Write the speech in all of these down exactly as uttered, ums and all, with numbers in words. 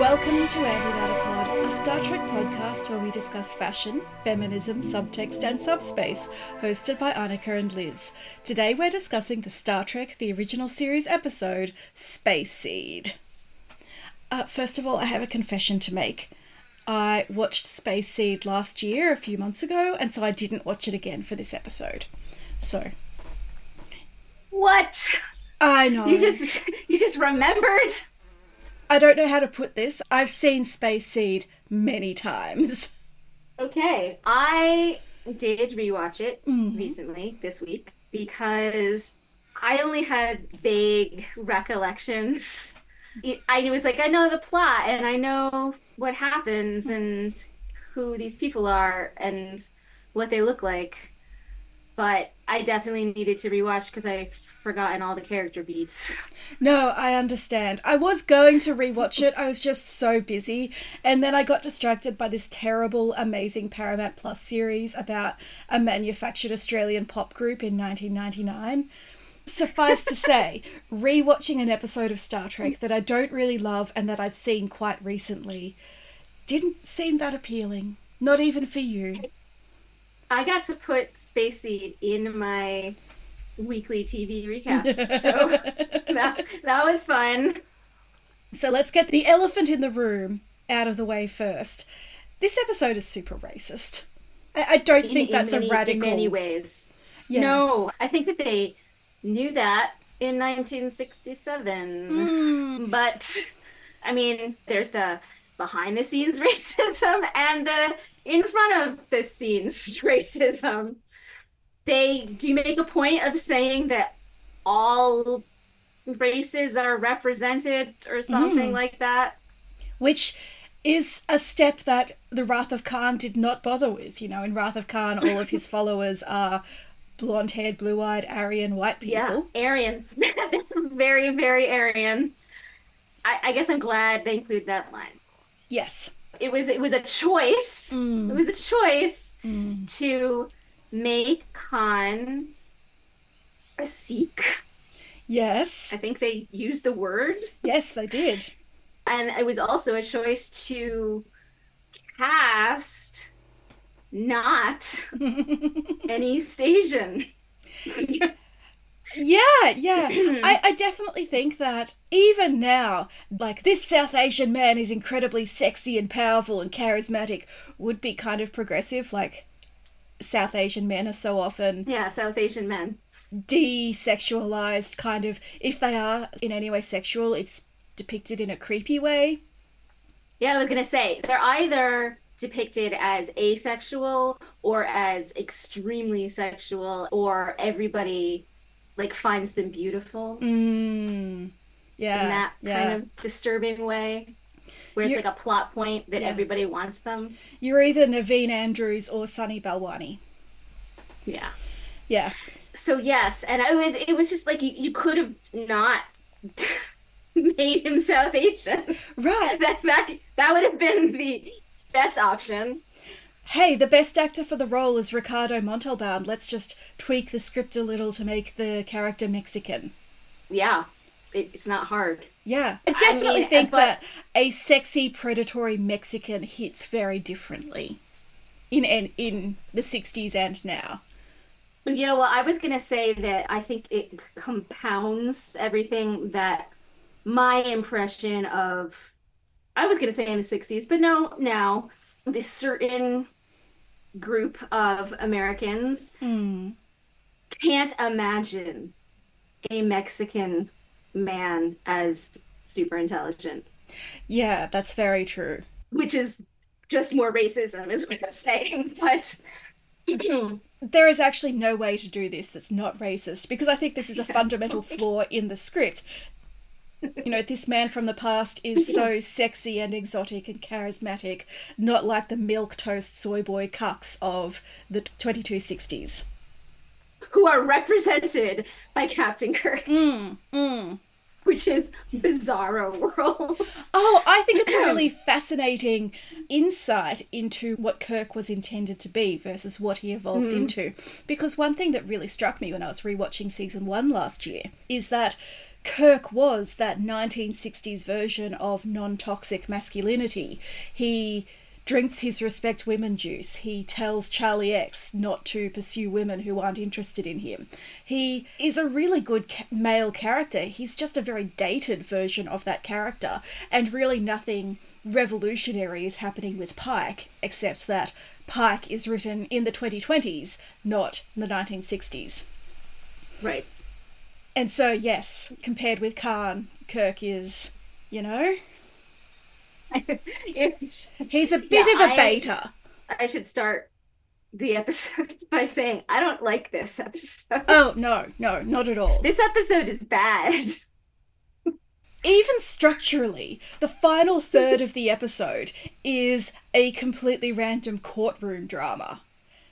Welcome to And In A Pod, a Star Trek podcast where we discuss fashion, feminism, subtext and subspace, hosted by Annika and Liz. Today we're discussing the Star Trek, the original series episode, Space Seed. Uh, first of all, I have a confession to make. I watched Space Seed last year, a few months ago, and so I didn't watch it again for this episode. So. What? I know. You just, you just remembered? I don't know how to put this. I've seen Space Seed many times. Okay. I did rewatch it mm-hmm. recently, this week, because I only had vague recollections. It, I was like, I know the plot and I know what happens and who these people are and what they look like. But I definitely needed to rewatch because I forgotten all the character beats. No, I understand. I was going to rewatch it. I was just so busy. And then I got distracted by this terrible, amazing Paramount Plus series about a manufactured Australian pop group in nineteen ninety-nine. Suffice to say, rewatching an episode of Star Trek that I don't really love and that I've seen quite recently didn't seem that appealing. Not even for you. I got to put Space Seed in my weekly T V recaps, so that, that was fun. So let's get the elephant in the room out of the way first. This episode is super racist. I, I don't in, think in that's many, a radical. In many ways. Yeah. No, I think that they knew that in nineteen sixty-seven. Mm. But, I mean, there's the behind-the-scenes racism and the in-front-of-the-scenes racism. They do make a point of saying that all races are represented or something mm. like that. Which is a step that the Wrath of Khan did not bother with. You know, in Wrath of Khan, all of his followers are blonde-haired, blue-eyed, Aryan white people. Yeah, Aryan. Very, very Aryan. I, I guess I'm glad they include that line. Yes. It was, it was a choice. Mm. It was a choice mm. to make Khan a Sikh. Yes. I think they used the word. Yes, they did. And it was also a choice to cast not an East Asian. yeah, yeah. I, I definitely think that even now, like, this South Asian man is incredibly sexy and powerful and charismatic would be kind of progressive, like, South Asian men are so often yeah South Asian men desexualized, kind of. If they are in any way sexual, it's depicted in a creepy way. Yeah, I was gonna say they're either depicted as asexual or as extremely sexual, or everybody like finds them beautiful mm, yeah in that yeah. kind of disturbing way where it's You're, like a plot point that yeah. everybody wants them. You're either Naveen Andrews or Sunny Balwani. Yeah. Yeah. So yes, and I was, it was just like you, you could have not made him South Asian. Right. That, that, that would have been the best option. Hey, the best actor for the role is Ricardo Montalban. Let's just tweak the script a little to make the character Mexican. Yeah. It, it's not hard. Yeah, I definitely I mean, think but, that a sexy, predatory Mexican hits very differently in in, in the sixties and now. Yeah, well, I was going to say that I think it compounds everything that my impression of, I was going to say in the sixties, but no, now, this certain group of Americans mm. can't imagine a Mexican man as super intelligent. Yeah, that's very true. Which is just more racism is what I'm saying, but there is actually no way to do this that's not racist, because I think this is a fundamental flaw in the script. You know, this man from the past is so sexy and exotic and charismatic, not like the milquetoast soy boy cucks of the twenty-two sixties. Who are represented by Captain Kirk, mm, mm. which is bizarro world. Oh, I think it's a really fascinating insight into what Kirk was intended to be versus what he evolved mm. into. Because one thing that really struck me when I was rewatching season one last year is that Kirk was that nineteen sixties version of non-toxic masculinity. He drinks his respect women juice. He tells Charlie X not to pursue women who aren't interested in him. He is a really good male character. He's just a very dated version of that character, and really nothing revolutionary is happening with Pike, except that Pike is written in the twenty twenties, not in the nineteen sixties. Right. And so, yes, compared with Khan, Kirk is, you know... It's just, he's a bit yeah, of a beta. I, I should start the episode by saying I don't like this episode. Oh, no, no, not at all. This episode is bad. Even structurally, the final third of the episode is a completely random courtroom drama.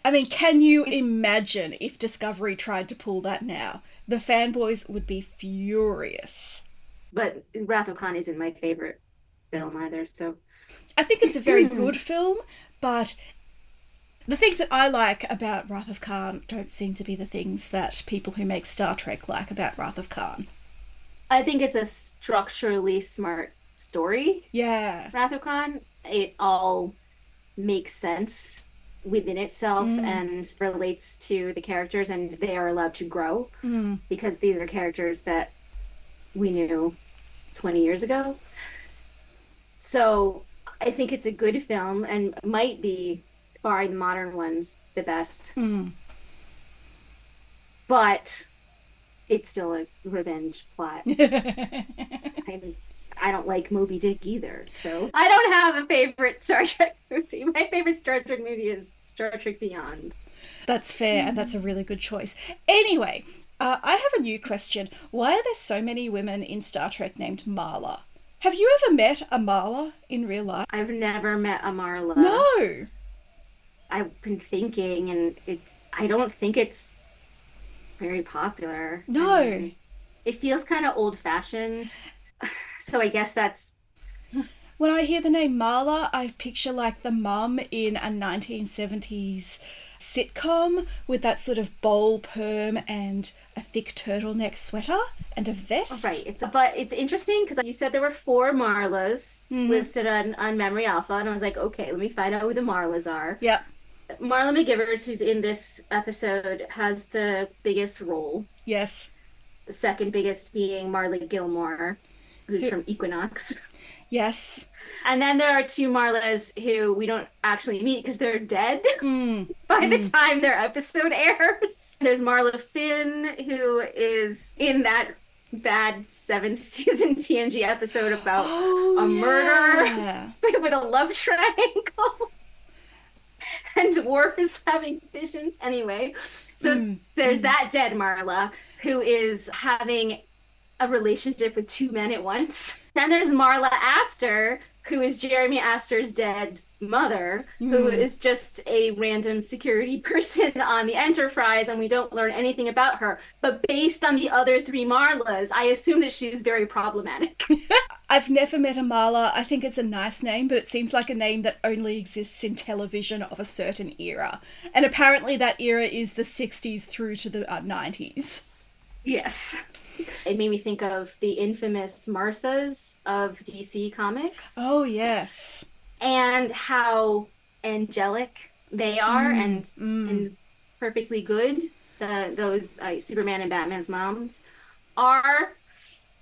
I mean, can you it's... imagine if Discovery tried to pull that now? The fanboys would be furious. But Wrath of Khan isn't my favorite film either, so I think it's a very good film, but the things that I like about Wrath of Khan don't seem to be the things that people who make Star Trek like about Wrath of Khan. I think it's a structurally smart story. Yeah. Wrath of Khan, it all makes sense within itself mm. and relates to the characters, and they are allowed to grow mm. because these are characters that we knew twenty years ago. So I think it's a good film and might be, barring modern ones, the best. Mm. But it's still a revenge plot. I, I don't like Moby Dick either, so I don't have a favorite Star Trek movie. My favorite Star Trek movie is Star Trek Beyond. That's fair, mm. and that's a really good choice. Anyway, uh, I have a new question. Why are there so many women in Star Trek named Marla? Have you ever met a Marla in real life? I've never met a Marla. No. I've been thinking, and it's I don't think it's very popular. No. I mean, it feels kind of old-fashioned. So I guess that's... When I hear the name Marla, I picture like the mum in a nineteen seventies sitcom with that sort of bowl perm and a thick turtleneck sweater and a vest. Right, it's, but it's interesting because you said there were four Marlas mm. listed on, on Memory Alpha, and I was like, okay, let me find out who the Marlas are. Yep. Marla McGivers, who's in this episode, has the biggest role. Yes. The second biggest being Marla Gilmore, who's who- from Equinox. Yes. And then there are two Marlas who we don't actually meet because they're dead mm. by mm. the time their episode airs. There's Marla Finn, who is in that bad seventh season T N G episode about oh, a yeah. murder with a love triangle. And Worf is having visions. Anyway, so mm. there's mm. that dead Marla who is having a relationship with two men at once. Then there's Marla Astor, who is Jeremy Astor's dead mother, mm. who is just a random security person on the Enterprise, and we don't learn anything about her. But based on the other three Marlas, I assume that she's very problematic. I've never met a Marla. I think it's a nice name, but it seems like a name that only exists in television of a certain era. And apparently that era is the sixties through to the uh, nineties. Yes. It made me think of the infamous Marthas of D C Comics. Oh, yes. And how angelic they are mm, and mm. and perfectly good, the those uh, Superman and Batman's moms are.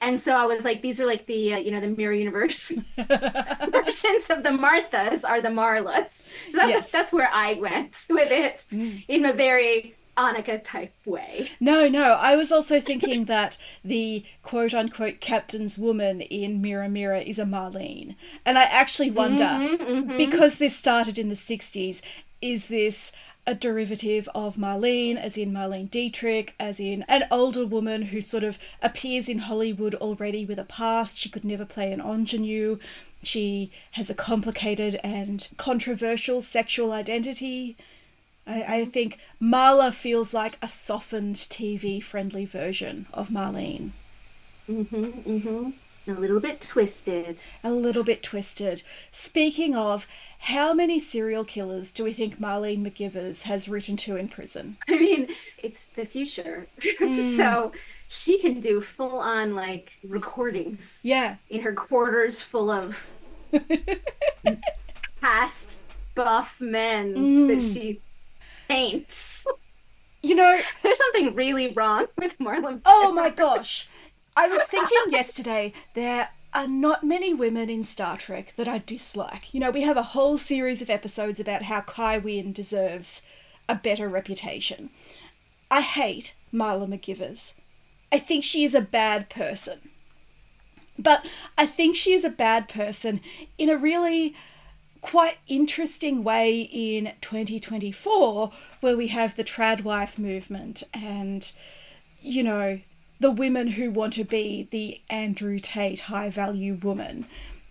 And so I was like, these are like the, uh, you know, the Mirror Universe versions of the Marthas are the Marlas. So that's yes. that's where I went with it mm. in a very... Annika type way. No, no. I was also thinking that the quote unquote captain's woman in Mirror Mirror is a Marlene. And I actually wonder, mm-hmm, mm-hmm. because this started in the sixties, is this a derivative of Marlene, as in Marlene Dietrich, as in an older woman who sort of appears in Hollywood already with a past? She could never play an ingenue. She has a complicated and controversial sexual identity. I, I think Marla feels like a softened T V-friendly version of Marlene. Mm-hmm, mm-hmm. A little bit twisted. A little bit twisted. Speaking of, how many serial killers do we think Marla McGivers has written to in prison? I mean, it's the future. Mm. So she can do full-on, like, recordings. Yeah. In her quarters full of past buff men mm. that she paints. You know... There's something really wrong with Marla McGivers. Oh, my gosh. I was thinking yesterday, there are not many women in Star Trek that I dislike. You know, we have a whole series of episodes about how Kai Winn deserves a better reputation. I hate Marla McGivers. I think she is a bad person. But I think she is a bad person in a really quite interesting way in twenty twenty-four, where we have the tradwife movement and, you know... the women who want to be the Andrew Tate high-value woman.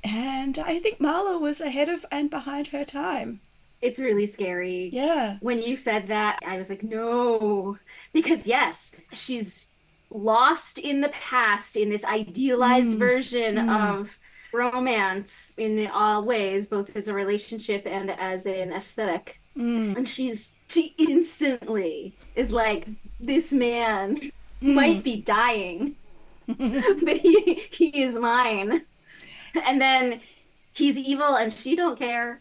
And I think Marla was ahead of and behind her time. It's really scary. Yeah. When you said that, I was like, no. Because, yes, she's lost in the past in this idealized mm. version mm. of romance in all ways, both as a relationship and as an aesthetic. Mm. And she's she instantly is like, this man... might be dying, but he he is mine. And then he's evil and she don't care.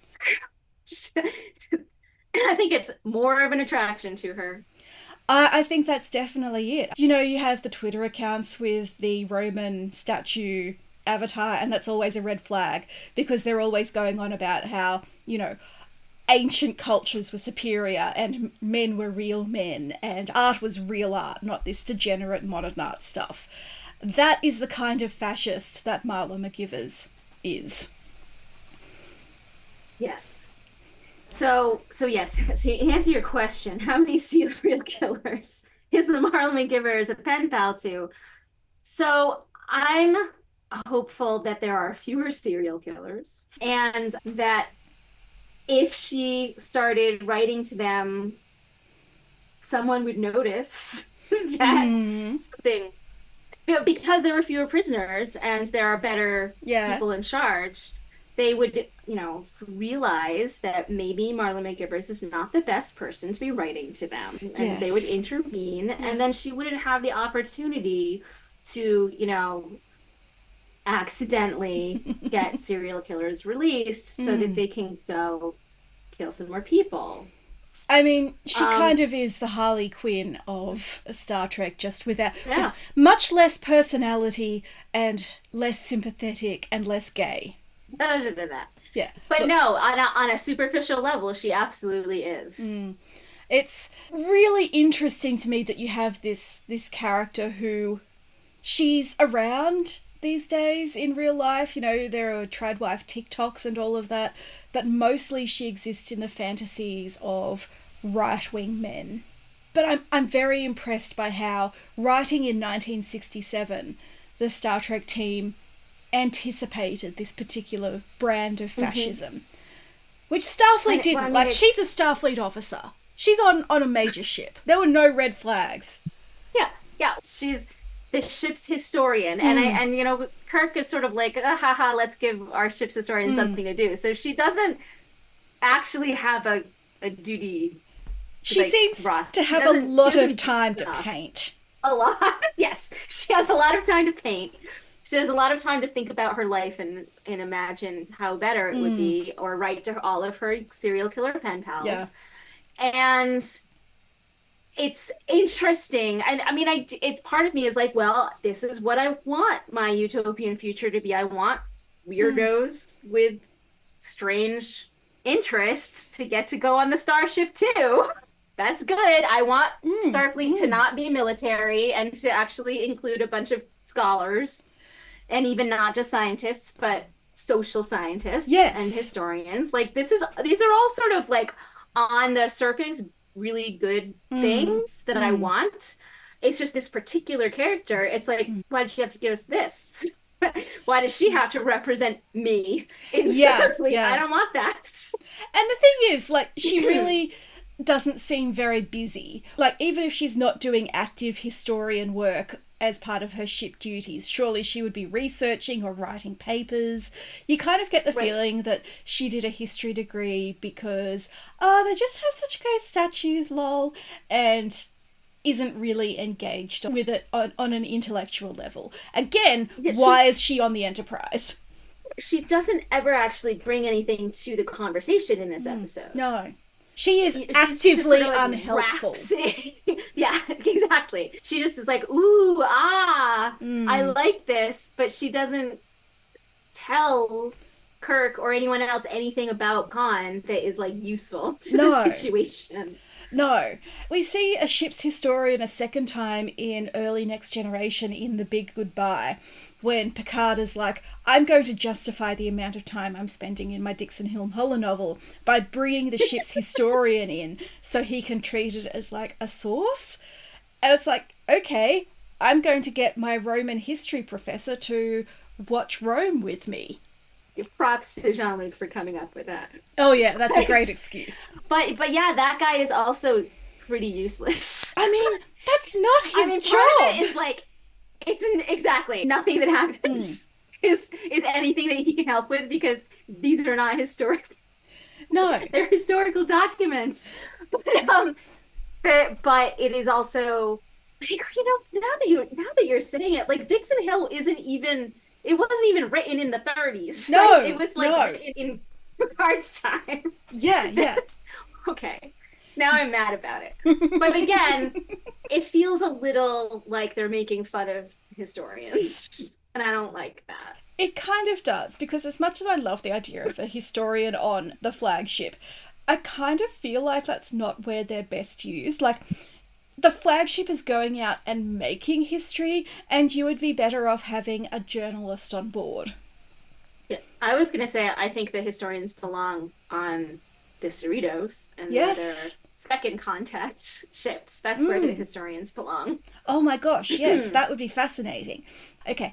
I think it's more of an attraction to her. I, I think that's definitely it. You know, you have the Twitter accounts with the Roman statue avatar, and that's always a red flag because they're always going on about how, you know, ancient cultures were superior and men were real men and art was real art, not this degenerate modern art stuff. That is the kind of fascist that Marla McGivers is. Yes. So, so yes, so to answer your question, how many serial killers is the Marla McGivers a pen pal to? So I'm hopeful that there are fewer serial killers and that if she started writing to them, someone would notice that mm. something, you know, because there were fewer prisoners and there are better yeah. people in charge, they would, you know, realize that maybe Marla McGivers is not the best person to be writing to them. And yes. they would intervene yeah. and then she wouldn't have the opportunity to, you know, accidentally get serial killers released so mm. that they can go kill some more people. I mean, she um, kind of is the Harley Quinn of Star Trek, just without yeah. with much less personality and less sympathetic and less gay. No, no, no, no. Yeah, but look, no, on a, on a superficial level, she absolutely is. Mm. It's really interesting to me that you have this this character who she's around these days in real life. You know, there are tradwife TikToks and all of that, but mostly she exists in the fantasies of right-wing men. But I'm I'm very impressed by how, writing in nineteen sixty-seven, the Star Trek team anticipated this particular brand of fascism, mm-hmm. which Starfleet didn't. Well, I mean, like, it's... she's a Starfleet officer. She's on, on a major ship. There were no red flags. Yeah, yeah. She's... the ship's historian, and mm. I and you know, Kirk is sort of like, ah, ha ha, let's give our ship's historian mm. something to do. So she doesn't actually have a a duty. She like, seems roster. to have a lot of time to paint. A lot, yes, she has a lot of time to paint. She has a lot of time to think about her life and and imagine how better it mm. would be, or write to all of her serial killer pen pals, yeah. and. It's interesting. And I mean, I, it's part of me is like, well, this is what I want my utopian future to be. I want weirdos mm. with strange interests to get to go on the starship too. That's good. I want mm. Starfleet mm. to not be military and to actually include a bunch of scholars and even not just scientists, but social scientists yes. and historians. Like this is, these are all sort of like on the surface really good things mm. that mm. I want. It's just this particular character, it's like, mm. why did she have to give us this? Why does she have to represent me? Yeah, yeah. I don't want that. And the thing is, like, she really doesn't seem very busy. Like, even if she's not doing active historian work as part of her ship duties. Surely she would be researching or writing papers. You kind of get the right. feeling that she did a history degree because, oh, they just have such great statues, lol, and isn't really engaged with it on, on an intellectual level. Again, yeah, she, why is she on the Enterprise? She doesn't ever actually bring anything to the conversation in this mm, episode. No. She is actively sort of like unhelpful. Yeah, exactly. She just is like, ooh, ah, mm. I like this, but she doesn't tell Kirk or anyone else anything about Khan that is, like, useful to no. the situation. No. We see a ship's historian a second time in early Next Generation in The Big Goodbye, when Picard is like, I'm going to justify the amount of time I'm spending in my Dixon Hill holonovel by bringing the ship's historian in so he can treat it as, like, a source. And it's like, okay, I'm going to get my Roman history professor to watch Rome with me. Props to Jean-Luc for coming up with that. Oh, yeah, that's a great excuse. But, but yeah, that guy is also pretty useless. I mean, that's not his I mean, job. Part of it is, like, it's an, exactly nothing that happens mm. is is anything that he can help with, because these are not historic. No, they're historical documents. But, um, but, but it is also, you know, now that you now that you're saying it, like, Dixon Hill isn't even it wasn't even written in the thirties. No, right? It was like no. written in Picard's time. Yeah, yeah. Okay. Now I'm mad about it. But again, it feels a little like they're making fun of historians, and I don't like that. It kind of does, because as much as I love the idea of a historian on the flagship, I kind of feel like that's not where they're best used. Like, the flagship is going out and making history, and you would be better off having a journalist on board. Yeah, I was going to say, I think the historians belong on the Cerritos and yes. their second contact ships. That's mm. where the historians belong. Oh my gosh, yes, that would be fascinating. Okay,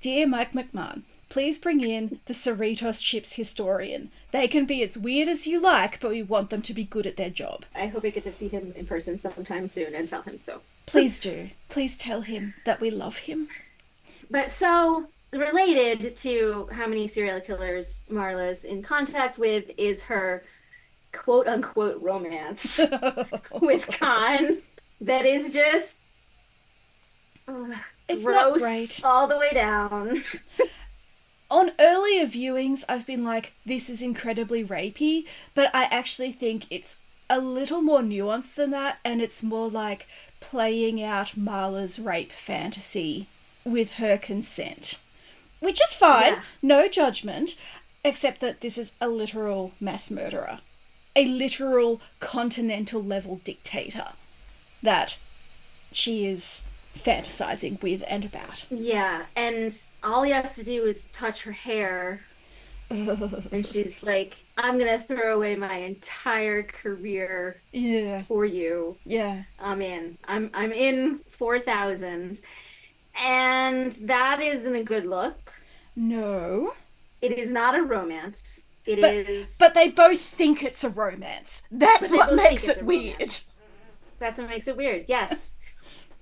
dear Mike McMahon, please bring in the Cerritos ship's historian. They can be as weird as you like, but we want them to be good at their job. I hope I get to see him in person sometime soon and tell him so. Please do. Please tell him that we love him. But so, related to how many serial killers Marla's in contact with is her quote-unquote romance with Khan that is just uh, it's gross not great. All the way down. On earlier viewings, I've been like, this is incredibly rapey, but I actually think it's a little more nuanced than that, and it's more like playing out Marla's rape fantasy with her consent, which is fine, yeah. no judgment, except that this is a literal mass murderer. A literal continental level dictator that she is fantasizing with and about. Yeah, and all he has to do is touch her hair and she's like, I'm gonna throw away my entire career yeah. for you. Yeah. I'm in. I'm I'm in four thousand. And that isn't a good look. No. It is not a romance. It but, is. But they both think it's a romance. That's what makes it weird. Romance. That's what makes it weird, yes.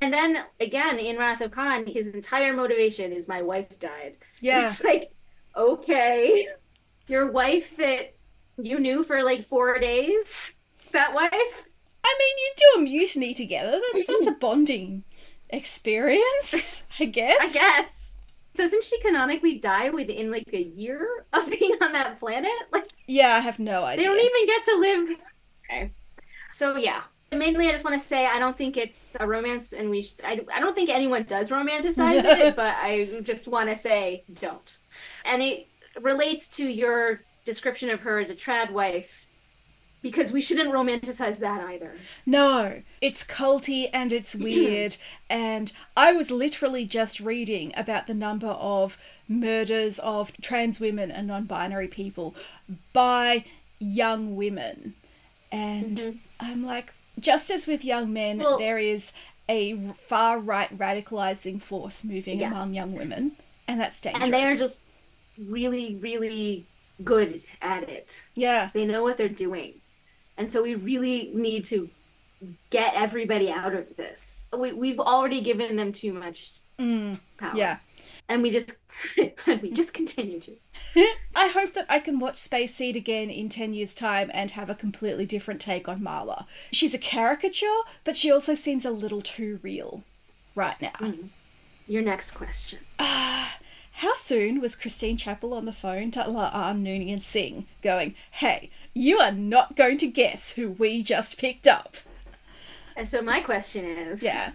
And then, again, in Wrath of Khan, his entire motivation is, my wife died. Yeah. It's like, okay, your wife that you knew for, like, four days? That wife? I mean, you do a mutiny together. That's, that's a bonding experience, I guess. I guess. Doesn't she canonically die within, like, a year of being on that planet? Like, yeah, I have no idea. They don't even get to live. Okay. So, yeah. Mainly, I just want to say I don't think it's a romance, and we. Sh- I, I don't think anyone does romanticize it, but I just want to say don't. And it relates to your description of her as a trad wife, because we shouldn't romanticize that either. No, it's culty and it's weird. And I was literally just reading about the number of murders of trans women and non-binary people by young women. And mm-hmm. I'm like, just as with young men, well, there is a far right radicalizing force moving yeah. among young women. And that's dangerous. And they're just really, really good at it. Yeah. They know what they're doing. And so we really need to get everybody out of this. We, we've already given them too much mm, power. Yeah. And we just and we just continue to. I hope that I can watch Space Seed again in ten years' time and have a completely different take on Marla. She's a caricature, but she also seems a little too real right now. Mm. Your next question. Uh, how soon was Christine Chappell on the phone to La'an Noonien Singh going, "Hey, you are not going to guess who we just picked up"? And so my question is... Yeah.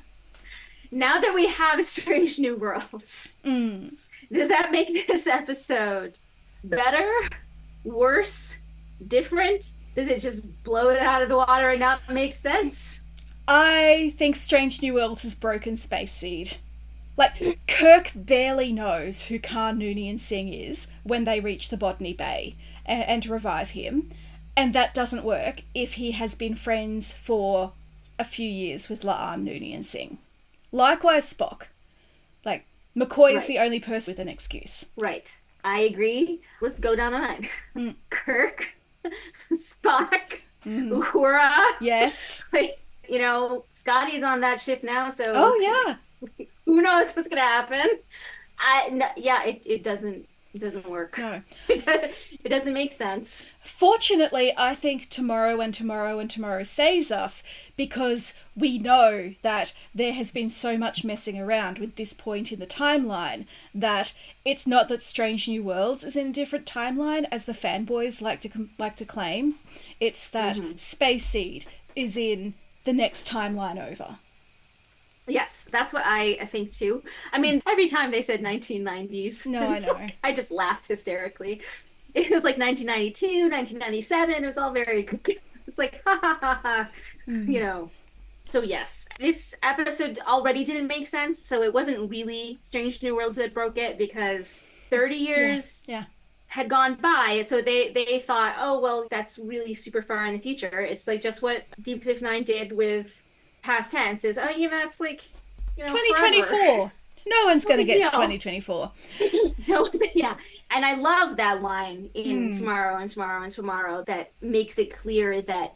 Now that we have Strange New Worlds, mm. does that make this episode better, worse, different? Does it just blow it out of the water and not make sense? I think Strange New Worlds has broken Space Seed. Like, Kirk barely knows who Khan Noonien Singh is when they reach the Botany Bay and, and revive him. And that doesn't work if he has been friends for a few years with La'an Noonien Singh. Likewise, Spock. Like, McCoy is right. the only person with an excuse. Right. I agree. Let's go down the line. Mm. Kirk, Spock, mm. Uhura. Yes. Like, you know, Scotty's on that ship now, so... Oh, yeah. Who knows what's going to happen? I, no, yeah, it, it doesn't it doesn't work. No. It doesn't, it doesn't make sense. Fortunately, I think Tomorrow and Tomorrow and Tomorrow saves us, because we know that there has been so much messing around with this point in the timeline that it's not that Strange New Worlds is in a different timeline, as the fanboys like to like to claim. It's that mm-hmm. Space Seed is in the next timeline over. Yes, that's what I, I think too. I mean, every time they said nineteen nineties, no, I know, I just laughed hysterically. It was like nineteen ninety-two, nineteen ninety-seven. It was all very, it's like ha ha ha ha, mm. you know. So yes, this episode already didn't make sense. So it wasn't really Strange New Worlds that broke it, because thirty years yeah, yeah. had gone by. So they they thought, oh well, that's really super far in the future. It's like just what Deep Space Nine did with past tense is, oh yeah, that's like, you know, twenty twenty-four. No one's gonna get to twenty twenty-four. No, yeah, and I love that line in mm. Tomorrow and Tomorrow and Tomorrow that makes it clear that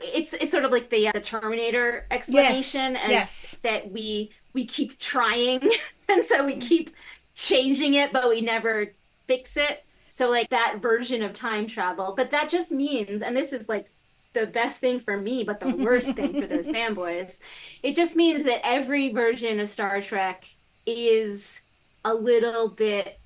it's it's sort of like the uh, the Terminator explanation, yes. as yes. that we we keep trying, and so we keep changing it, but we never fix it. So like that version of time travel, but that just means, and this is like the best thing for me, but the worst thing for those fanboys. It just means that every version of Star Trek is a little bit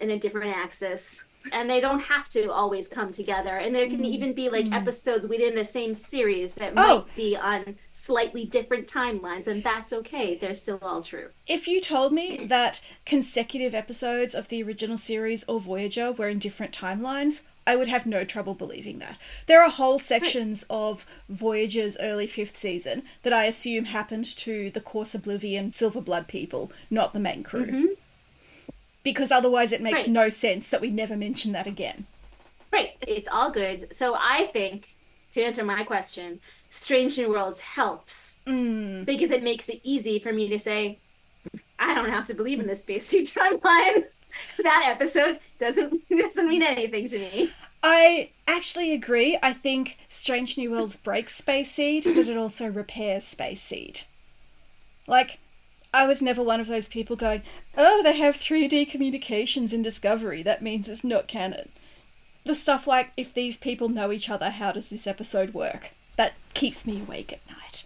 in a different axis, and they don't have to always come together. And there can mm. even be like mm. episodes within the same series that oh. might be on slightly different timelines, and that's okay. They're still all true. If you told me that consecutive episodes of the original series or Voyager were in different timelines, I would have no trouble believing that. There are whole sections of Voyager's early fifth season that I assume happened to the Coarse Oblivion Silverblood people, not the main crew. Mm-hmm. Because otherwise it makes right. no sense that we never mention that again. Right. It's all good. So I think, to answer my question, Strange New Worlds helps mm. because it makes it easy for me to say, I don't have to believe in this space suit timeline. That episode doesn't doesn't mean anything to me. I actually agree. I think Strange New Worlds breaks Space Seed, but it also repairs Space Seed. Like, I was never one of those people going, oh, they have three D communications in Discovery. That means it's not canon. The stuff like, if these people know each other, how does this episode work? That keeps me awake at night.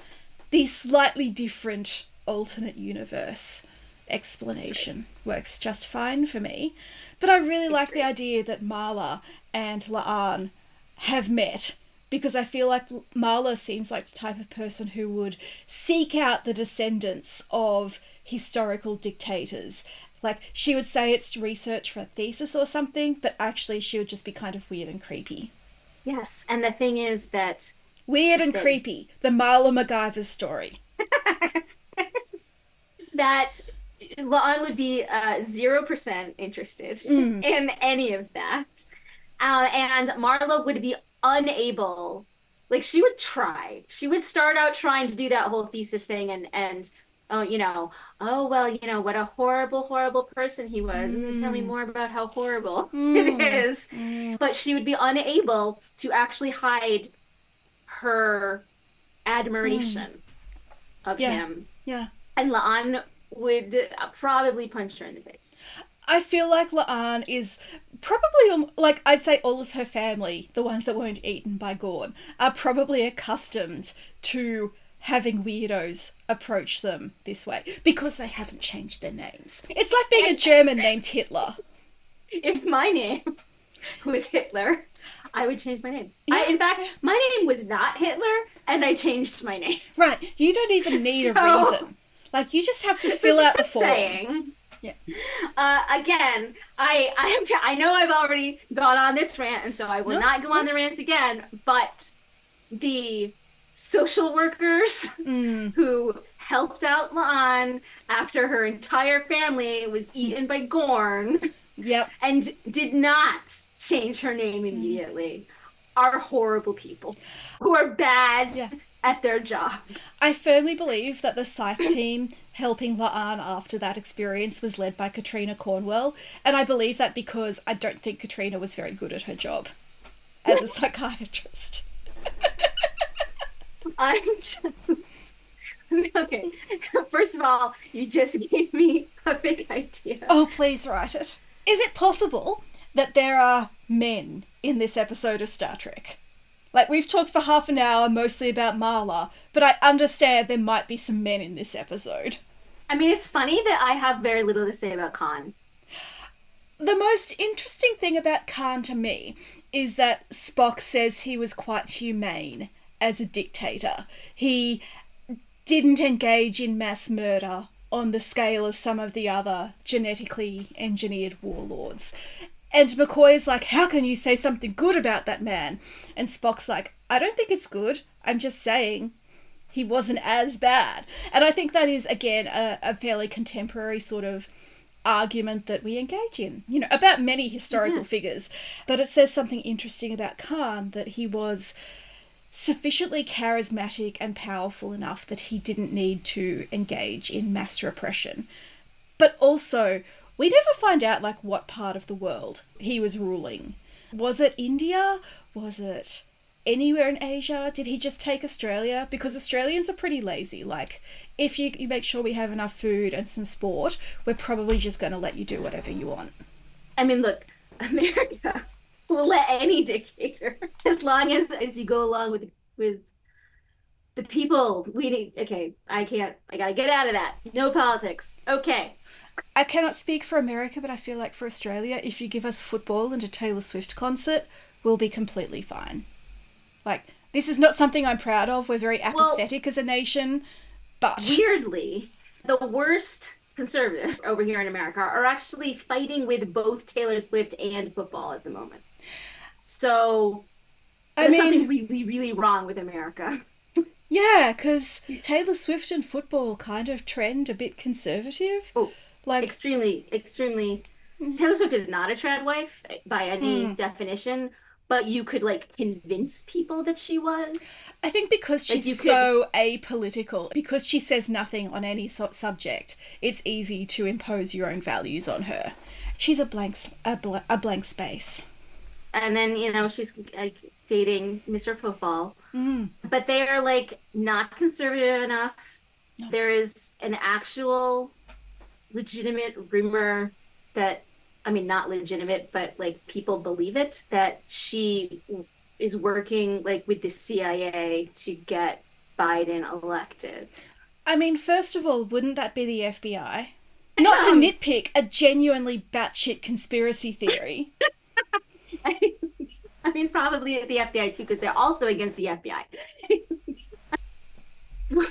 The slightly different alternate universe explanation works just fine for me, but I really like the idea that Marla and La'an have met, because I feel like Marla seems like the type of person who would seek out the descendants of historical dictators. Like, she would say it's research for a thesis or something, but actually she would just be kind of weird and creepy. Yes, and the thing is that weird and they... creepy, the Marla McGivers story. That La'an would be uh, zero percent interested mm. in any of that. Uh, and Marla would be unable, like, she would try. She would start out trying to do that whole thesis thing and, and oh, you know, oh, well, you know, what a horrible, horrible person he was. Mm. Tell me more about how horrible mm. it is. Mm. But she would be unable to actually hide her admiration mm. of yeah. him. Yeah. And La'an would probably punch her in the face. I feel like La'an is probably, like, I'd say all of her family, the ones that weren't eaten by Gorn, are probably accustomed to having weirdos approach them this way because they haven't changed their names. It's like being a German named Hitler. If my name was Hitler, I would change my name. Yeah. I, in fact, my name was not Hitler, and I changed my name. Right. You don't even need so, a reason. Like, you just have to fill out the form. Saying, yeah. Uh, again, I I, am t- I know I've already gone on this rant, and so I will no, not go no. on the rant again, but the social workers mm. who helped out La'an after her entire family was eaten by Gorn... Yep. And did not change her name immediately. Are horrible people who are bad yeah. at their job. I firmly believe that the psych team helping La'an after that experience was led by Katrina Cornwell. And I believe that because I don't think Katrina was very good at her job as a psychiatrist. I'm just... Okay. First of all, you just gave me a big idea. Oh, please write it. Is it possible that there are men in this episode of Star Trek? Like, we've talked for half an hour mostly about Marla, but I understand there might be some men in this episode. I mean, it's funny that I have very little to say about Khan. The most interesting thing about Khan to me is that Spock says he was quite humane as a dictator. He didn't engage in mass murder on the scale of some of the other genetically engineered warlords. And McCoy is like, how can you say something good about that man? And Spock's like, I don't think it's good. I'm just saying he wasn't as bad. And I think that is, again, a, a fairly contemporary sort of argument that we engage in, you know, about many historical mm-hmm. figures. But it says something interesting about Khan, that he was sufficiently charismatic and powerful enough that he didn't need to engage in mass repression. But also, we never find out, like, what part of the world he was ruling. Was it India? Was it anywhere in Asia? Did he just take Australia? Because Australians are pretty lazy. Like, if you, you make sure we have enough food and some sport, we're probably just going to let you do whatever you want. I mean, look, America... will let any dictator, as long as as you go along with with the people. We need, okay, I can't, I gotta get out of that. No politics. Okay. I cannot speak for America, but I feel like for Australia, if you give us football and a Taylor Swift concert, we'll be completely fine. Like, this is not something I'm proud of. We're very apathetic well, as a nation, but... Weirdly, the worst... conservatives over here in America are actually fighting with both Taylor Swift and football at the moment. So there's I mean, something really, really wrong with America. Yeah, because Taylor Swift and football kind of trend a bit conservative. Oh, like extremely, extremely. Taylor Swift is not a trad wife by any mm. definition, but you could, like, convince people that she was. I think because she's like so could... apolitical, because she says nothing on any so- subject, it's easy to impose your own values on her. She's a blank, a, bl- a blank space. And then, you know, she's, like, dating Mister Football. Mm. But they are, like, not conservative enough. No. There is an actual legitimate rumor that... I mean, not legitimate, but, like, people believe it, that she is working, like, with the C I A to get Biden elected. I mean, first of all, wouldn't that be the F B I? Not um, to nitpick a genuinely batshit conspiracy theory. I, I mean, probably the F B I, too, because they're also against the F B I. what, were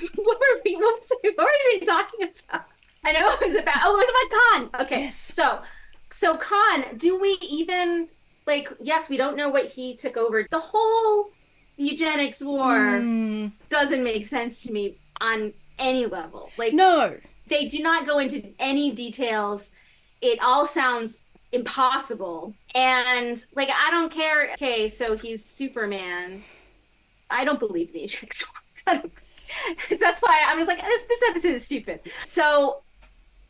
we, what were we talking about? I know it was about, oh, it was about Khan. Okay, yes. so... So Khan, do we even, like, yes, we don't know what he took over. The whole eugenics war mm. doesn't make sense to me on any level. Like, no, they do not go into any details. It all sounds impossible. And, like, I don't care. Okay, so he's Superman. I don't believe in the eugenics war. That's why I was like, this, this episode is stupid. So...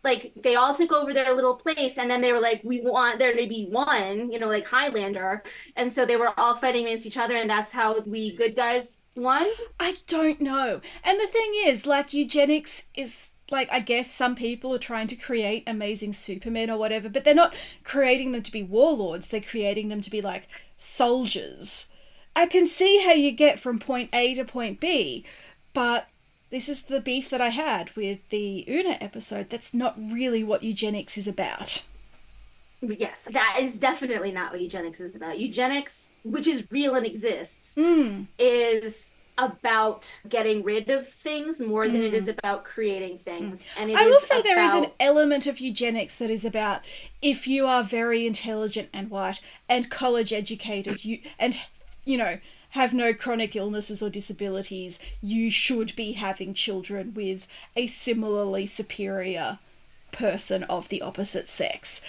like, they all took over their little place, and then they were like, we want there to be one, you know, like Highlander. And so they were all fighting against each other, and that's how we good guys won? I don't know. And the thing is, like, eugenics is like, I guess some people are trying to create amazing supermen or whatever, but they're not creating them to be warlords. They're creating them to be, like, soldiers. I can see how you get from point A to point B, but this is the beef that I had with the Una episode. That's not really what eugenics is about. Yes, that is definitely not what eugenics is about. Eugenics, which is real and exists, mm. is about getting rid of things more than mm. it is about creating things. And it I will is say about... there is an element of eugenics that is about, if you are very intelligent and white and college educated, you and, you know, have no chronic illnesses or disabilities, you should be having children with a similarly superior person of the opposite sex.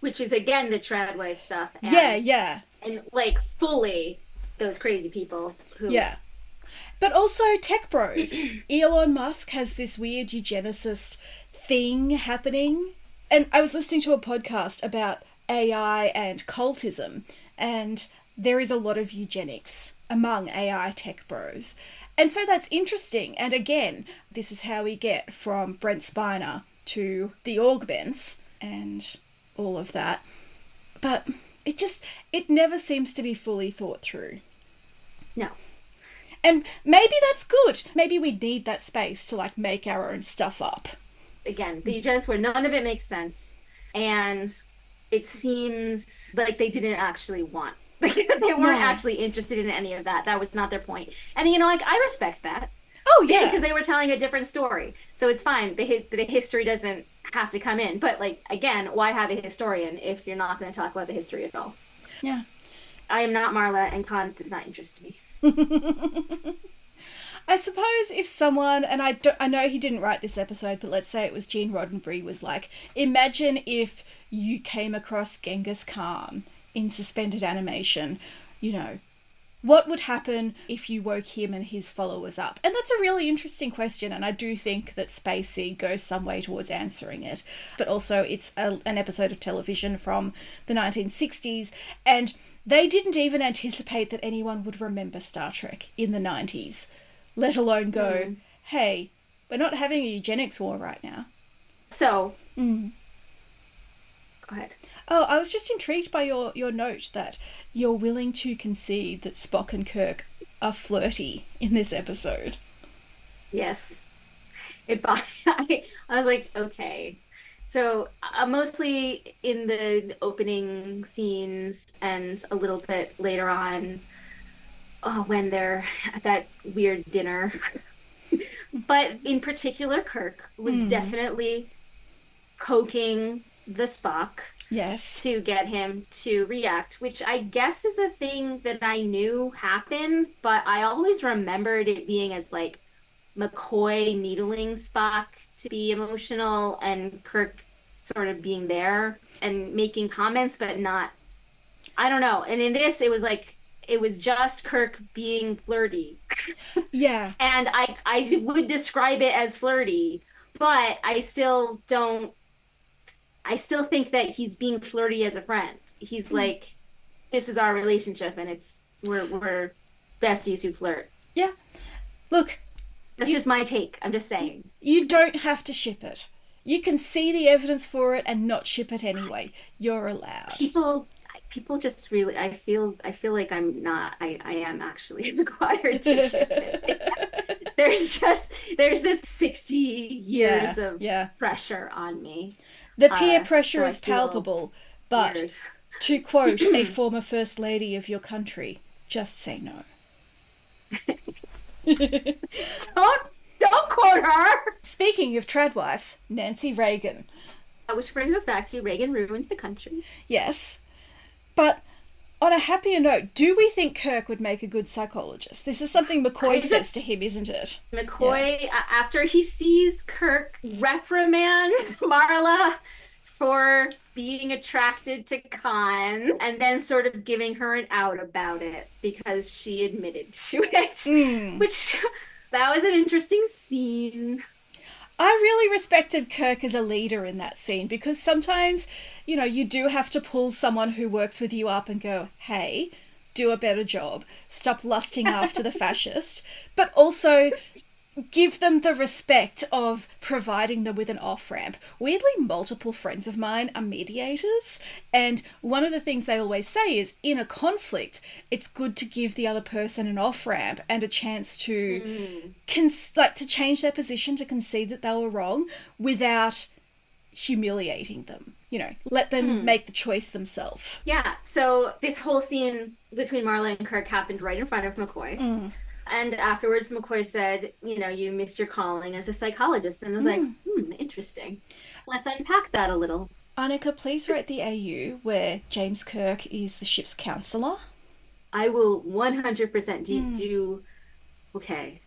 Which is, again, the tradwave stuff. And, yeah, yeah. And, like, fully those crazy people who... Yeah. But also tech bros. Elon Musk has this weird eugenicist thing happening. And I was listening to a podcast about A I and cultism, and there is a lot of eugenics among A I tech bros. And so that's interesting. And again, this is how we get from Brent Spiner to the Augments and all of that. But it just, it never seems to be fully thought through. No. And maybe that's good. Maybe we need that space to, like, make our own stuff up. Again, the eugenics where none of it makes sense. And it seems like they didn't actually want Like, they weren't no. actually interested in any of that. That was not their point. And, you know, like, I respect that. Oh, yeah. Because they were telling a different story. So it's fine. The, the history doesn't have to come in. But, like, again, why have a historian if you're not going to talk about the history at all? Yeah. I am not Marla, and Khan does not interest me. I suppose if someone, and I, don't, I know he didn't write this episode, but let's say it was Gene Roddenberry, was like, imagine if you came across Genghis Khan in suspended animation, you know, what would happen if you woke him and his followers up? And that's a really interesting question, and I do think that Space Seed goes some way towards answering it. But also it's a, an episode of television from the nineteen sixties, and they didn't even anticipate that anyone would remember Star Trek in the nineties, let alone go, mm. hey, we're not having a eugenics war right now. So... Mm. Go ahead. Oh, I was just intrigued by your, your note that you're willing to concede that Spock and Kirk are flirty in this episode. Yes. It, I, I was like, okay. So uh, mostly in the opening scenes and a little bit later on oh, when they're at that weird dinner. But in particular, Kirk was mm. definitely poking the Spock, yes, to get him to react, which I guess is a thing that I knew happened, but I always remembered it being as, like, McCoy needling Spock to be emotional and Kirk sort of being there and making comments, but not, I don't know. And in this, it was like, it was just Kirk being flirty. Yeah. And I, I would describe it as flirty, but I still don't I still think that he's being flirty as a friend. He's like, this is our relationship, and it's we're we're besties who flirt. Yeah. Look. That's you, just my take. I'm just saying. You don't have to ship it. You can see the evidence for it and not ship it anyway. You're allowed. People people just really I feel I feel like I'm not I, I am actually required to ship it. There's just there's this sixty years yeah, of yeah. pressure on me. The peer uh, pressure so is palpable, but weird. To quote a former First Lady of your country, just say no. don't don't quote her. Speaking of tradwives, Nancy Reagan. Which brings us back to Reagan ruins the country. Yes. But on a happier note, do we think Kirk would make a good psychologist? This is something McCoy just, says to him, isn't it? McCoy, yeah. uh, after he sees Kirk reprimand Marla for being attracted to Khan and then sort of giving her an out about it because she admitted to it, mm. which that was an interesting scene. I really respected Kirk as a leader in that scene because sometimes, you know, you do have to pull someone who works with you up and go, hey, do a better job. Stop lusting after the fascist. But also, give them the respect of providing them with an off-ramp. Weirdly, multiple friends of mine are mediators, and one of the things they always say is, in a conflict, it's good to give the other person an off-ramp and a chance to mm. cons- like to change their position, to concede that they were wrong without humiliating them. You know, let them mm. make the choice themselves. Yeah, so this whole scene between Marla and Kirk happened right in front of McCoy. Mm. And afterwards, McCoy said, you know, you missed your calling as a psychologist. And I was mm. like, hmm, interesting. Let's unpack that a little. Annika, please write the A U where James Kirk is the ship's counsellor. I will one hundred percent do... Mm. do okay.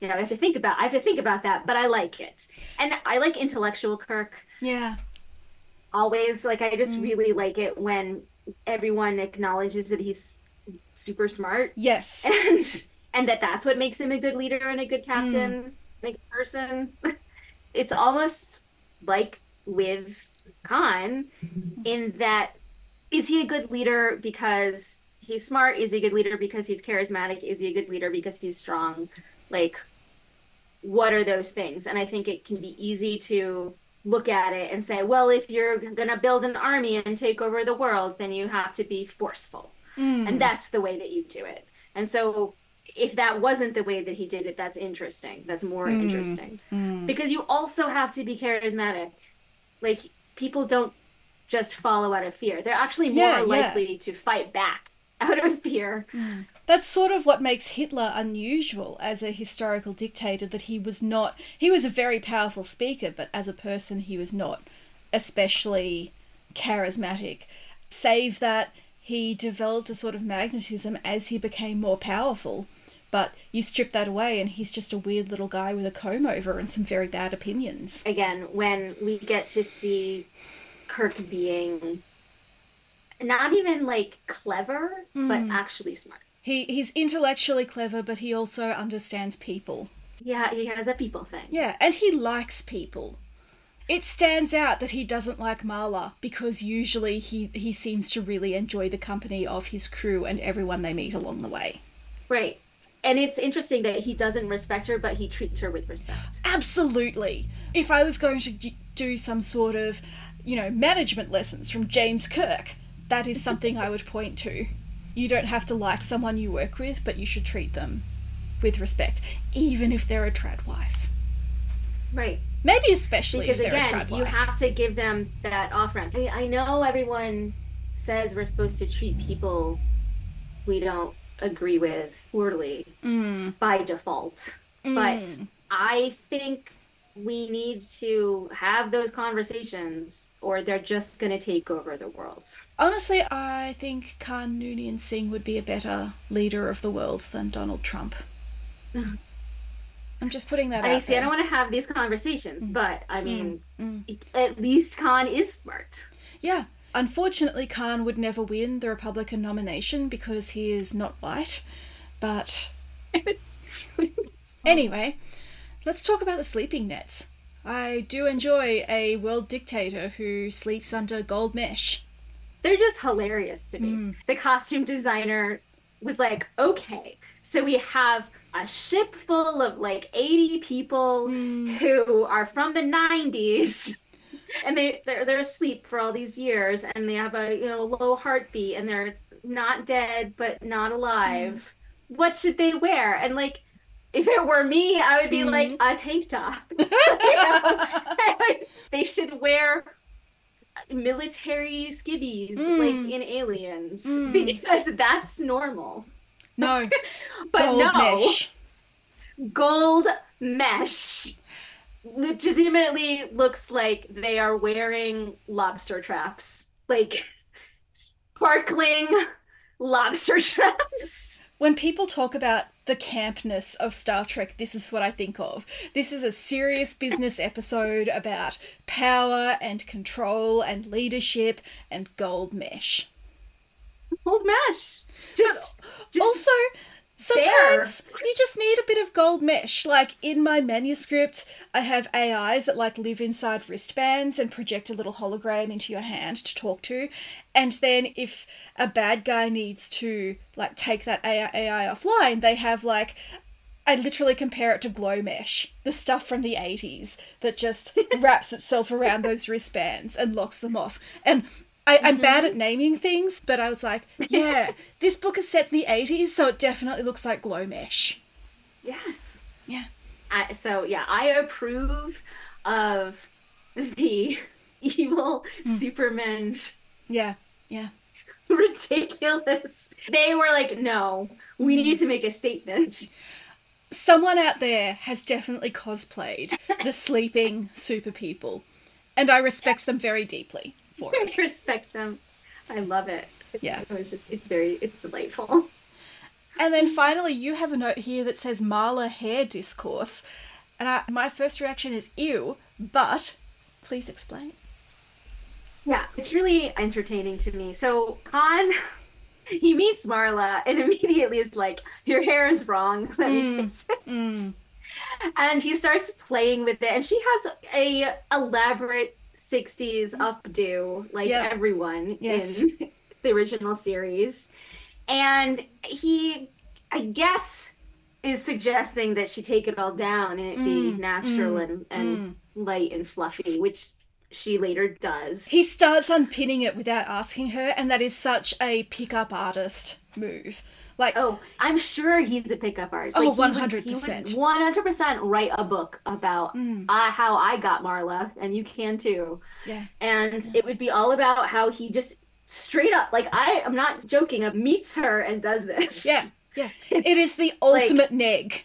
Yeah, I have to think about I have to think about that, but I like it. And I like intellectual Kirk. Yeah. Always. Like, I just mm. really like it when everyone acknowledges that he's super smart. Yes. And... And that that's what makes him a good leader and a good captain mm. and a good person. It's almost like with Khan in that, is he a good leader because he's smart? Is he a good leader because he's charismatic? Is he a good leader because he's strong? Like, what are those things? And I think it can be easy to look at it and say, well, if you're going to build an army and take over the world, then you have to be forceful. Mm. And that's the way that you do it. And so... if that wasn't the way that he did it, that's interesting. That's more mm. interesting. Mm. Because you also have to be charismatic. Like, people don't just follow out of fear. They're actually more yeah, likely yeah. to fight back out of fear. Mm. That's sort of what makes Hitler unusual as a historical dictator, that he was not... He was a very powerful speaker, but as a person, he was not especially charismatic. Save that he developed a sort of magnetism as he became more powerful. But you strip that away and he's just a weird little guy with a comb over and some very bad opinions. Again, when we get to see Kirk being not even, like, clever, mm. but actually smart. He He's intellectually clever, but he also understands people. Yeah, he has a people thing. Yeah, and he likes people. It stands out that he doesn't like Marla because usually he, he seems to really enjoy the company of his crew and everyone they meet along the way. Right. And it's interesting that he doesn't respect her, but he treats her with respect. Absolutely. If I was going to do some sort of, you know, management lessons from James Kirk, that is something I would point to. You don't have to like someone you work with, but you should treat them with respect, even if they're a trad wife. Right. Maybe especially because, if they're again, a trad wife. Because, again, you have to give them that off-ramp. I, I know everyone says we're supposed to treat people we don't agree with poorly mm. by default, mm. but I think we need to have those conversations or they're just going to take over the world. Honestly, I think Khan Noonien Singh would be a better leader of the world than Donald Trump. I'm just putting that I out see, there. I don't want to have these conversations, mm. but I mean, mm. Mm. at least Khan is smart. Yeah. Unfortunately, Khan would never win the Republican nomination because he is not white. But anyway, let's talk about the sleeping nets. I do enjoy a world dictator who sleeps under gold mesh. They're just hilarious to me. Mm. The costume designer was like, okay, so we have a ship full of like eighty people mm. who are from the nineties. And they, they're, they're asleep for all these years and they have a, you know, low heartbeat and they're not dead, but not alive. Mm. What should they wear? And like, if it were me, I would be mm. like a tank top. You know? They should wear military skivvies mm. like in Aliens mm. because that's normal. No, but gold no, mesh. Gold mesh. Legitimately looks like they are wearing lobster traps, like sparkling lobster traps. When people talk about the campness of Star Trek, this is what I think of. This is a serious business episode about power and control and leadership and gold mesh. Gold mesh. Just, just also. Sometimes there. You just need a bit of gold mesh. Like in my manuscript, I have A Is that like live inside wristbands and project a little hologram into your hand to talk to. And then if a bad guy needs to like take that A I offline, they have like I literally compare it to glow mesh, the stuff from the eighties that just wraps itself around those wristbands and locks them off. And I, I'm mm-hmm. bad at naming things, but I was like, yeah, this book is set in the eighties, so it definitely looks like glow mesh. Yes. Yeah. I, so, yeah, I approve of the evil mm. Superman's. Yeah, yeah. Ridiculous. They were like, no, we need to make a statement. Someone out there has definitely cosplayed the sleeping super people, and I respect them very deeply for it. I respect them. I love it. Yeah. It was just, it's very, it's delightful. And then finally, you have a note here that says Marla hair discourse. And I, my first reaction is, ew, but please explain. Yeah, it's really entertaining to me. So Khan, he meets Marla and immediately is like, your hair is wrong. Let mm. me fix it. Mm. And he starts playing with it. And she has a elaborate sixties updo, like yeah. everyone yes. in the original series. And he, I guess, is suggesting that she take it all down and it mm. be natural mm. and, and mm. light and fluffy, which... she later does. He starts unpinning it without asking her, and that is such a pickup artist move. Like, oh, I'm sure he's a pickup artist. Oh, like, one hundred percent. He would, he would one hundred percent write a book about mm. uh, how I got Marla, and you can too. Yeah. And yeah. it would be all about how he just straight up, like, I am not joking, meets her and does this. Yeah, yeah. It's it is the ultimate like, neg.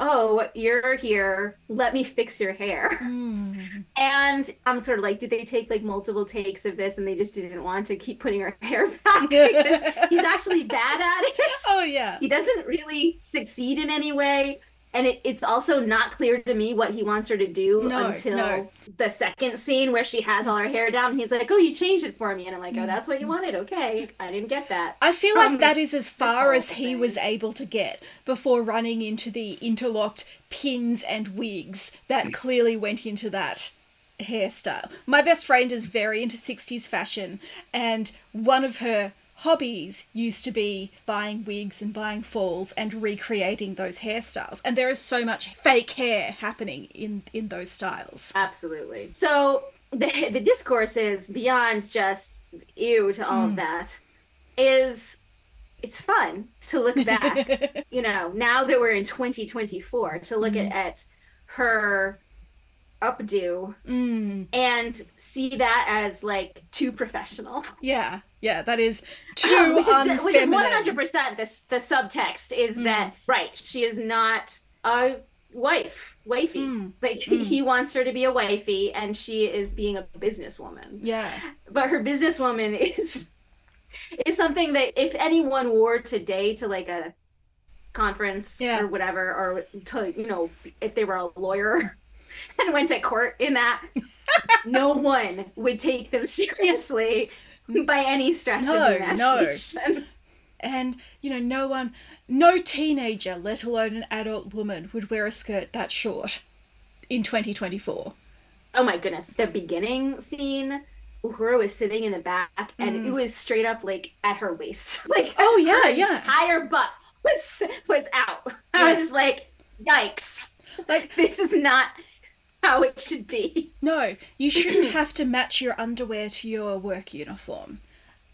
Oh, you're here. Let me fix your hair. Mm. And I'm sort of like, did they take like multiple takes of this and they just didn't want to keep putting her hair back? Because he's actually bad at it. Oh, yeah. He doesn't really succeed in any way. And it, it's also not clear to me what he wants her to do no, until no. the second scene where she has all her hair down. And he's like, oh, you changed it for me. And I'm like, oh, that's what you wanted. Okay. I didn't get that. I feel like um, that is as far as he thing. was able to get before running into the interlocked pins and wigs that clearly went into that hairstyle. My best friend is very into sixties fashion. And one of her hobbies used to be buying wigs and buying falls and recreating those hairstyles, and there is so much fake hair happening in in those styles. Absolutely. So the the discourse is beyond just ew to all mm. of that. Is it's fun to look back you know, now that we're in twenty twenty-four, to look mm. at, at her updo mm. and see that as like too professional. Yeah. Yeah, that is too um, which, is, which is one hundred percent this, the subtext is mm. that, right, she is not a wife, wifey. Mm. Like, mm. he wants her to be a wifey, and she is being a businesswoman. Yeah. But her businesswoman is is something that if anyone wore today to, like, a conference yeah. or whatever, or to, you know, if they were a lawyer and went to court in that, no one would take them seriously. By any stretch of the imagination. No, no. And, you know, no one, no teenager, let alone an adult woman, would wear a skirt that short in twenty twenty-four. Oh, my goodness. The beginning scene, Uhura was sitting in the back, and mm. it was straight up, like, at her waist. Like, oh, yeah, her yeah. entire butt was, was out. I yeah. was just like, yikes. Like, this is not how it should be. No, you shouldn't have to match your underwear to your work uniform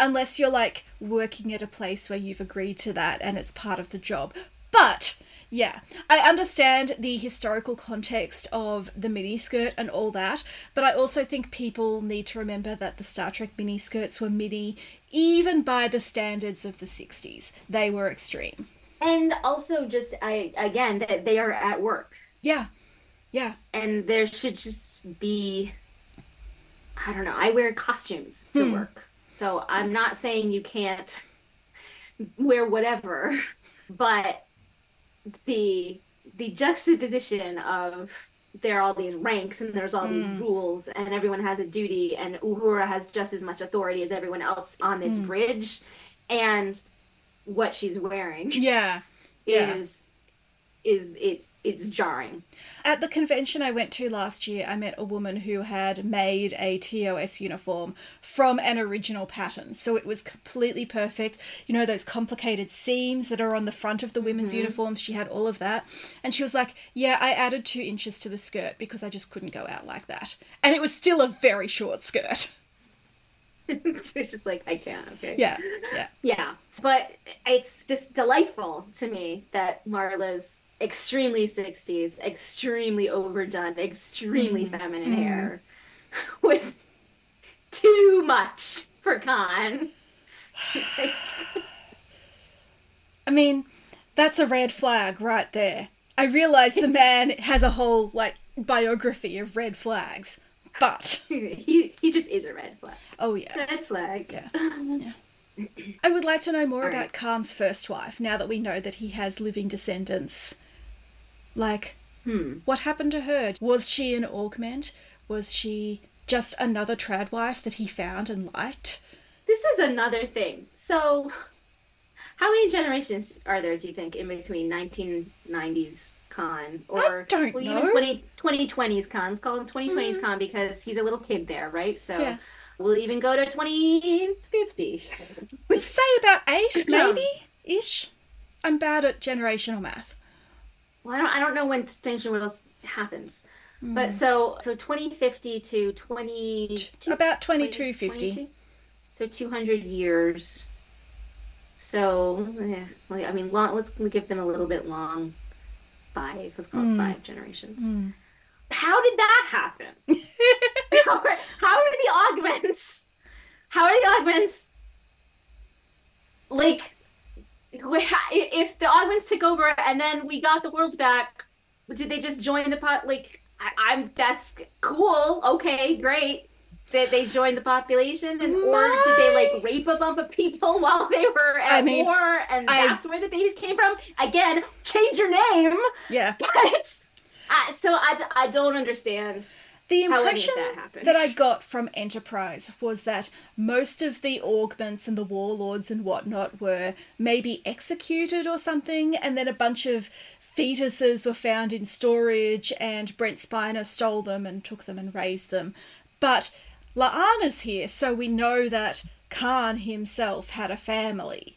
unless you're like working at a place where you've agreed to that and it's part of the job. But yeah, I understand the historical context of the miniskirt and all that, but I also think people need to remember that the Star Trek miniskirts were mini even by the standards of the sixties. They were extreme. And also just, I again, that they are at work. Yeah. Yeah. And there should just be, I don't know, I wear costumes to mm. work. So I'm not saying you can't wear whatever, but the the juxtaposition of there are all these ranks and there's all mm. these rules and everyone has a duty and Uhura has just as much authority as everyone else on this mm. bridge, and what she's wearing. Yeah. Is, yeah. is, is it it's jarring. At the convention I went to last year, I met a woman who had made a T O S uniform from an original pattern. So it was completely perfect. You know, those complicated seams that are on the front of the women's mm-hmm. uniforms. She had all of that. And she was like, yeah, I added two inches to the skirt because I just couldn't go out like that. And it was still a very short skirt. It's just like, I can't, okay. Yeah, yeah. Yeah, but it's just delightful to me that Marla's extremely sixties, extremely overdone, extremely mm. feminine mm. hair was too much for Khan. I mean, that's a red flag right there. I realize the man has a whole, like, biography of red flags. But he he just is a red flag. Oh yeah, red flag. Yeah. yeah. I would like to know more All about right. Khan's first wife. Now that we know that he has living descendants, like, hmm. what happened to her? Was she an augment? Was she just another trad wife that he found and liked? This is another thing. So, how many generations are there, do you think, in between nineteen nineties? Khan, or well, even twenty, twenty twenties Khan's call him twenty twenties mm. Khan because he's a little kid there, right? So yeah. we'll even go to twenty fifty. We say about eight, maybe yeah. ish. I'm bad at generational math. Well, I don't, I don't know when Strange New Worlds happens, mm. but so so twenty fifty to twenty about twenty-two fifty. twenty, so two hundred years. So yeah, I mean, long, let's give them a little bit long. Five, let's call it mm. five generations. Mm. How did that happen? how, are, how are the augments? How are the augments? Like, if the augments took over and then we got the world back, did they just join the pot? Like, I, I'm. That's cool. Okay, great. Did they join the population, and My... or did they like rape a bunch of people while they were at I mean, war, and I... that's where the babies came from? Again, change your name. Yeah. But I, so I, I don't understand. The impression how any of that happens. That I got from Enterprise was that most of the augments and the warlords and whatnot were maybe executed or something, and then a bunch of fetuses were found in storage, and Brent Spiner stole them and took them and raised them, but. La'an is here, so we know that Khan himself had a family,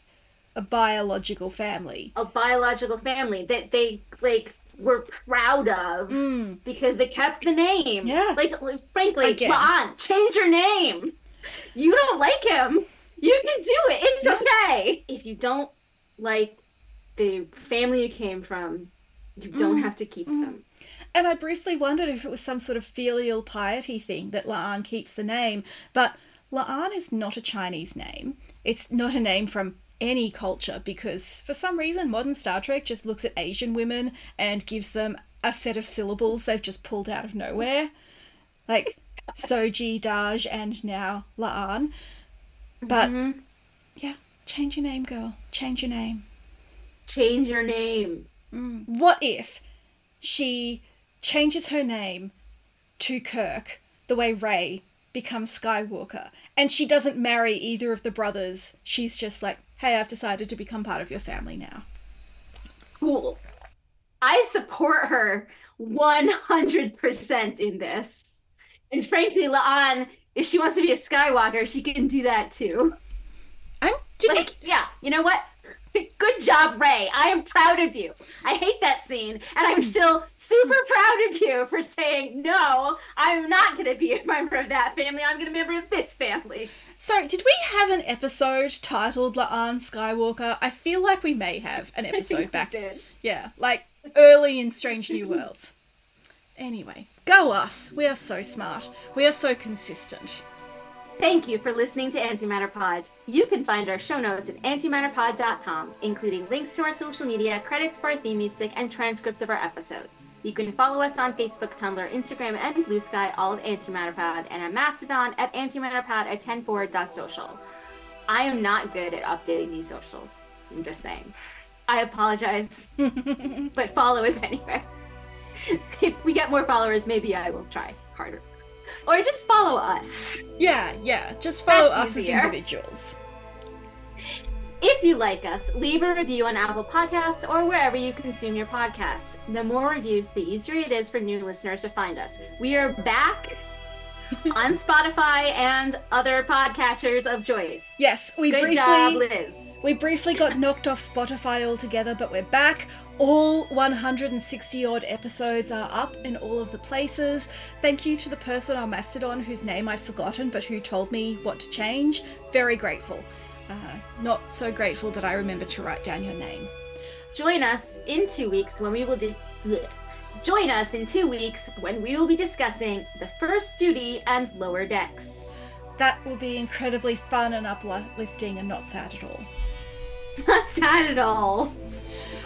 a biological family. A biological family that they, like, were proud of mm. because they kept the name. Yeah. Like, frankly, Again. La'an, change your name. You don't like him. You can do it. It's okay. If you don't like the family you came from, you don't mm. have to keep mm. them. And I briefly wondered if it was some sort of filial piety thing that La'an keeps the name. But La'an is not a Chinese name. It's not a name from any culture because for some reason modern Star Trek just looks at Asian women and gives them a set of syllables they've just pulled out of nowhere. Like Soji, Daj, and now La'an. But mm-hmm. yeah, change your name, girl. Change your name. Change your name. Mm. What if she... changes her name to Kirk, the way Rey becomes Skywalker. And she doesn't marry either of the brothers. She's just like, hey, I've decided to become part of your family now. Cool. I support her one hundred percent in this. And frankly, La'an, if she wants to be a Skywalker, she can do that too. I'm... Like, yeah, you know what? Good job, Rey. I am proud of you. I hate that scene, and I'm still super proud of you for saying, no, I'm not going to be a member of that family. I'm going to be a member of this family. Sorry, did we have an episode titled La'an Skywalker? I feel like we may have an episode back. We did. Yeah, like early in Strange New Worlds. Anyway, go us. We are so smart. We are so consistent. Thank you for listening to Antimatter Pod. You can find our show notes at antimatter pod dot com, including links to our social media, credits for our theme music, and transcripts of our episodes. You can follow us on Facebook, Tumblr, Instagram, and Blue Sky, all at AntimatterPod, and on Mastodon at antimatterpod at ten forward dot social. I am not good at updating these socials. I'm just saying. I apologize, but follow us anyway. If we get more followers, maybe I will try harder. Or just follow us. Yeah, yeah. Just follow That's us easier. As individuals. If you like us, leave a review on Apple Podcasts or wherever you consume your podcasts. The more reviews, the easier it is for new listeners to find us. We are back on Spotify and other podcatchers of choice. Yes, we Good briefly job, Liz. We briefly got knocked off Spotify altogether, but we're back. All one hundred sixty odd episodes are up in all of the places. Thank you to the person on Mastodon whose name I've forgotten, but who told me what to change. Very grateful. Uh, not so grateful that I remember to write down your name. Join us in two weeks when we will do. Bleh. Join us in two weeks when we will be discussing The First Duty and Lower Decks. That will be incredibly fun and uplifting and not sad at all. Not sad at all.